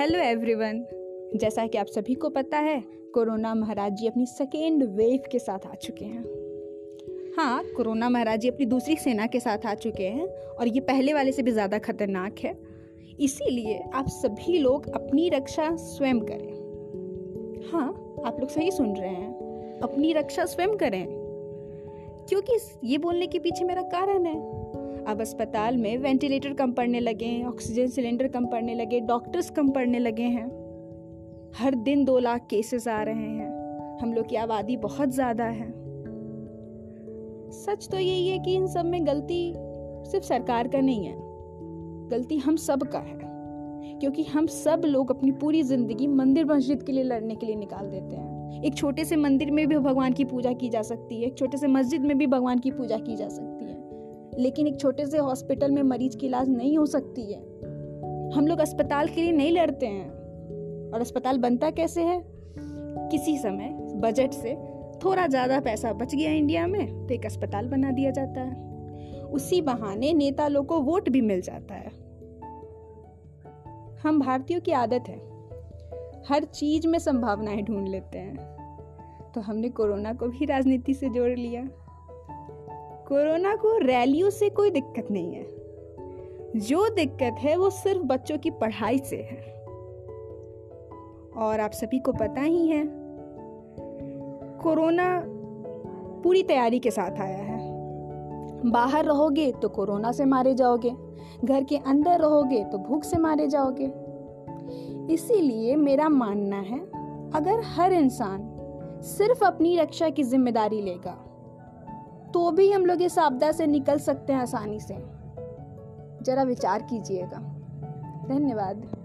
Hello everyone, जैसा कि आप सभी को पता है कोरोना महाराज जी अपनी सेकेंड वेव के साथ आ चुके हैं। हाँ, कोरोना महाराज जी अपनी दूसरी सेना के साथ आ चुके हैं और ये पहले वाले से भी ज़्यादा खतरनाक है। इसीलिए आप सभी लोग अपनी रक्षा स्वयं करें। हाँ, आप लोग सही सुन रहे हैं, अपनी रक्षा स्वयं करें, क्योंकि ये बोलने के पीछे मेरा कारण है। अब अस्पताल में वेंटिलेटर कम पड़ने लगे हैं, ऑक्सीजन सिलेंडर कम पड़ने लगे, डॉक्टर्स कम पड़ने लगे हैं। हर दिन 2 लाख केसेस आ रहे हैं। हम लोग की आबादी बहुत ज़्यादा है। सच तो यही है कि इन सब में गलती सिर्फ सरकार का नहीं है, गलती हम सब का है, क्योंकि हम सब लोग अपनी पूरी ज़िंदगी मंदिर मस्जिद के लिए लड़ने के लिए निकाल देते हैं। एक छोटे से मंदिर में भी भगवान की पूजा की जा सकती है, एक छोटे से मस्जिद में भी भगवान की पूजा की जा सकती है, लेकिन एक छोटे से हॉस्पिटल में मरीज की इलाज नहीं हो सकती है। हम लोग अस्पताल के लिए नहीं लड़ते हैं। और अस्पताल बनता कैसे है? किसी समय बजट से थोड़ा ज़्यादा पैसा बच गया इंडिया में तो एक अस्पताल बना दिया जाता है। उसी बहाने नेता लोगों को वोट भी मिल जाता है। हम भारतीयों की आदत है, हर चीज़ में संभावनाएं ढूंढ लेते हैं। तो हमने कोरोना को भी राजनीति से जोड़ लिया। कोरोना को रैलियों से कोई दिक्कत नहीं है, जो दिक्कत है वो सिर्फ बच्चों की पढ़ाई से है। और आप सभी को पता ही है कोरोना पूरी तैयारी के साथ आया है। बाहर रहोगे तो कोरोना से मारे जाओगे, घर के अंदर रहोगे तो भूख से मारे जाओगे। इसीलिए मेरा मानना है, अगर हर इंसान सिर्फ अपनी रक्षा की जिम्मेदारी लेगा तो भी हम लोग इस आपदा से निकल सकते हैं आसानी से। जरा विचार कीजिएगा। धन्यवाद।